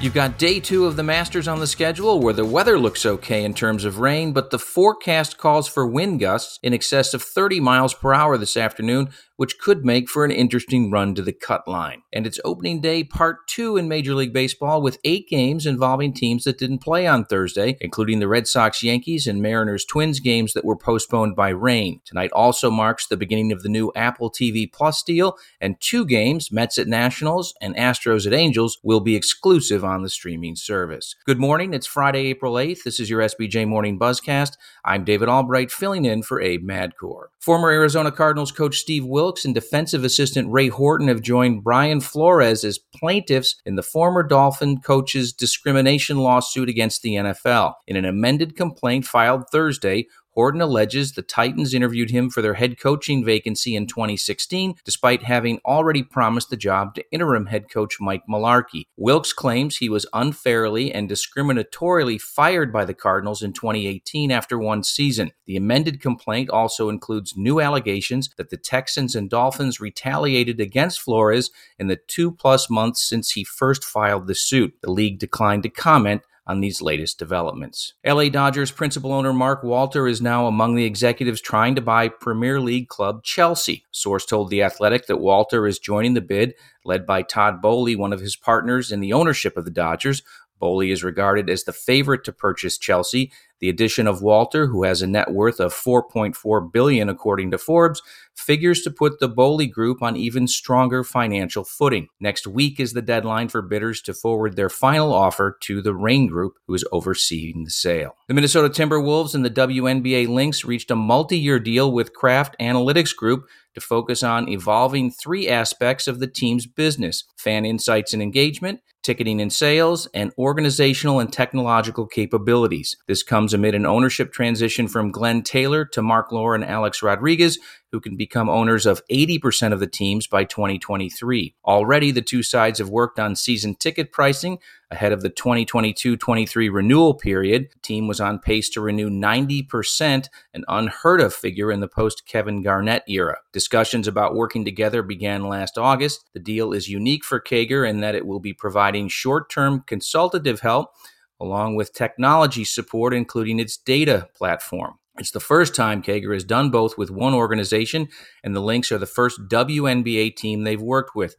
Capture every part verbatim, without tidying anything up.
You've got day two of the Masters on the schedule, where the weather looks okay in terms of rain, but the forecast calls for wind gusts in excess of thirty miles per hour this afternoon, which could make for an interesting run to the cut line. And it's opening day part two in Major League Baseball, with eight games involving teams that didn't play on Thursday, including the Red Sox-Yankees and Mariners-Twins games that were postponed by rain. Tonight also marks the beginning of the new Apple T V Plus deal, and two games, Mets at Nationals and Astros at Angels, will be exclusive on on the streaming service. Good morning. It's Friday, April eighth. This is your S B J Morning Buzzcast. I'm David Albright, filling in for Abe Madcor. Former Arizona Cardinals coach Steve Wilson and defensive assistant Ray Horton have joined Brian Flores as plaintiffs in the former Dolphin coach's discrimination lawsuit against the N F L. In an amended complaint filed Thursday, Horton alleges the Titans interviewed him for their head coaching vacancy in twenty sixteen, despite having already promised the job to interim head coach Mike Mularkey. Wilkes claims he was unfairly and discriminatorily fired by the Cardinals in twenty eighteen after one season. The amended complaint also includes new allegations that the Texans and Dolphins retaliated against Flores in the two-plus months since he first filed the suit. The league declined to comment on these latest developments. L A Dodgers principal owner Mark Walter is now among the executives trying to buy Premier League club Chelsea. A source told The Athletic that Walter is joining the bid, led by Todd Boehly, one of his partners in the ownership of the Dodgers. Boehly is regarded as the favorite to purchase Chelsea. The addition of Walter, who has a net worth of four point four billion dollars according to Forbes, figures to put the Boehly Group on even stronger financial footing. Next week is the deadline for bidders to forward their final offer to the Rain Group, who is overseeing the sale. The Minnesota Timberwolves and the W N B A Lynx reached a multi-year deal with Kraft Analytics Group to focus on evolving three aspects of the team's business: fan insights and engagement, ticketing and sales, and organizational and technological capabilities. This comes amid an ownership transition from Glenn Taylor to Mark Lore and Alex Rodriguez, who can become owners of eighty percent of the teams by twenty twenty-three. Already, the two sides have worked on season ticket pricing ahead of the twenty twenty-two twenty-three renewal period. The team was on pace to renew ninety percent, an unheard-of figure in the post-Kevin Garnett era. Discussions about working together began last August. The deal is unique for Kager in that it will be providing short-term consultative help along with technology support, including its data platform. It's the first time Kager has done both with one organization, and the Lynx are the first W N B A team they've worked with.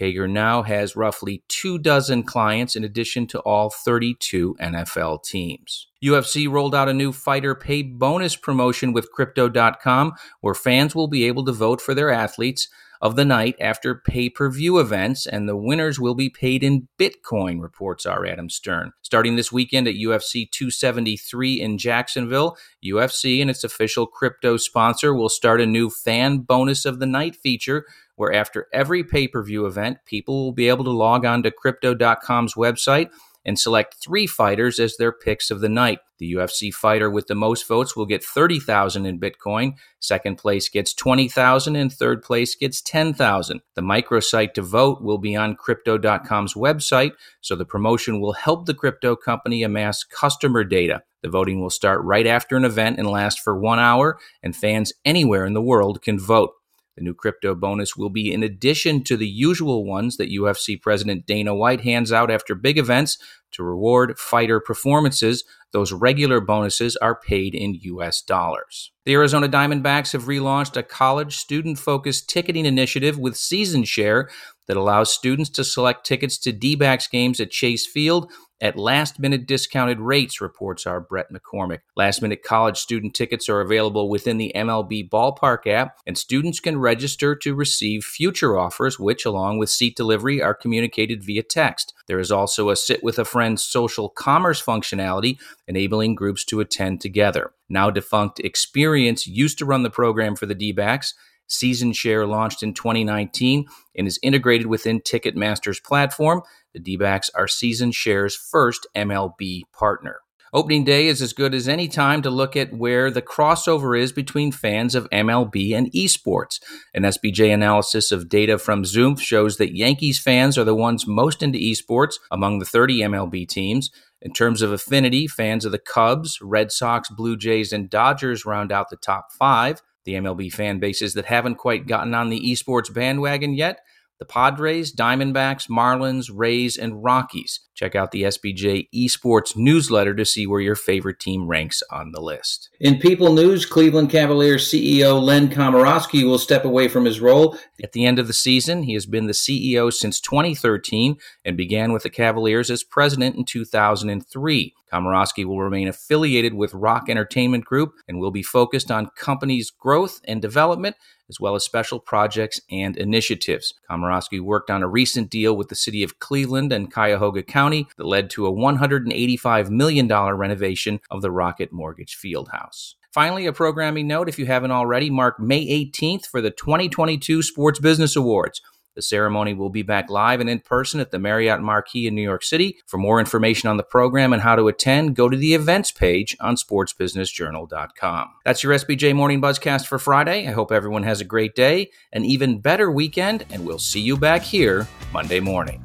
Kager now has roughly two dozen clients in addition to all thirty-two N F L teams. U F C rolled out a new fighter pay bonus promotion with Crypto dot com, where fans will be able to vote for their athletes of the night after pay-per-view events, and the winners will be paid in Bitcoin, reports our Adam Stern. Starting this weekend at U F C two seventy-three in Jacksonville, U F C and its official crypto sponsor will start a new fan bonus of the night feature, where after every pay-per-view event, people will be able to log on to Crypto dot com's website and select three fighters as their picks of the night. The U F C fighter with the most votes will get thirty thousand in Bitcoin, second place gets twenty thousand, and third place gets ten thousand. The microsite to vote will be on Crypto dot com's website, so the promotion will help the crypto company amass customer data. The voting will start right after an event and last for one hour, and fans anywhere in the world can vote. The new crypto bonus will be in addition to the usual ones that U F C President Dana White hands out after big events to reward fighter performances. Those regular bonuses are paid in U S dollars. The Arizona Diamondbacks have relaunched a college student-focused ticketing initiative with Season Share that allows students to select tickets to D-backs games at Chase Field at last-minute discounted rates, reports our Brett McCormick. Last-minute college student tickets are available within the M L B Ballpark app, and students can register to receive future offers, which, along with seat delivery, are communicated via text. There is also a Sit with a Friend social commerce functionality, enabling groups to attend together. Now defunct Experience used to run the program for the D-backs, Season Share launched in twenty nineteen and is integrated within Ticketmaster's platform. The D-backs are Season Share's first M L B partner. Opening day is as good as any time to look at where the crossover is between fans of M L B and esports. An S B J analysis of data from Zoom shows that Yankees fans are the ones most into esports among the thirty M L B teams. In terms of affinity, fans of the Cubs, Red Sox, Blue Jays, and Dodgers round out the top five. The M L B fan bases that haven't quite gotten on the esports bandwagon yet: the Padres, Diamondbacks, Marlins, Rays, and Rockies. Check out the S B J Esports newsletter to see where your favorite team ranks on the list. In People News, Cleveland Cavaliers C E O Len Komoroski will step away from his role at the end of the season. He has been the C E O since twenty thirteen and began with the Cavaliers as president in two thousand three. Komoroski will remain affiliated with Rock Entertainment Group and will be focused on company's growth and development, as well as special projects and initiatives. Komoroski worked on a recent deal with the city of Cleveland and Cuyahoga County that led to a one hundred eighty-five million dollars renovation of the Rocket Mortgage Fieldhouse. Finally, a programming note, if you haven't already, mark May eighteenth for the twenty twenty-two Sports Business Awards. The ceremony will be back live and in person at the Marriott Marquis in New York City. For more information on the program and how to attend, go to the events page on sports business journal dot com. That's your S B J Morning Buzzcast for Friday. I hope everyone has a great day, an even better weekend, and we'll see you back here Monday morning.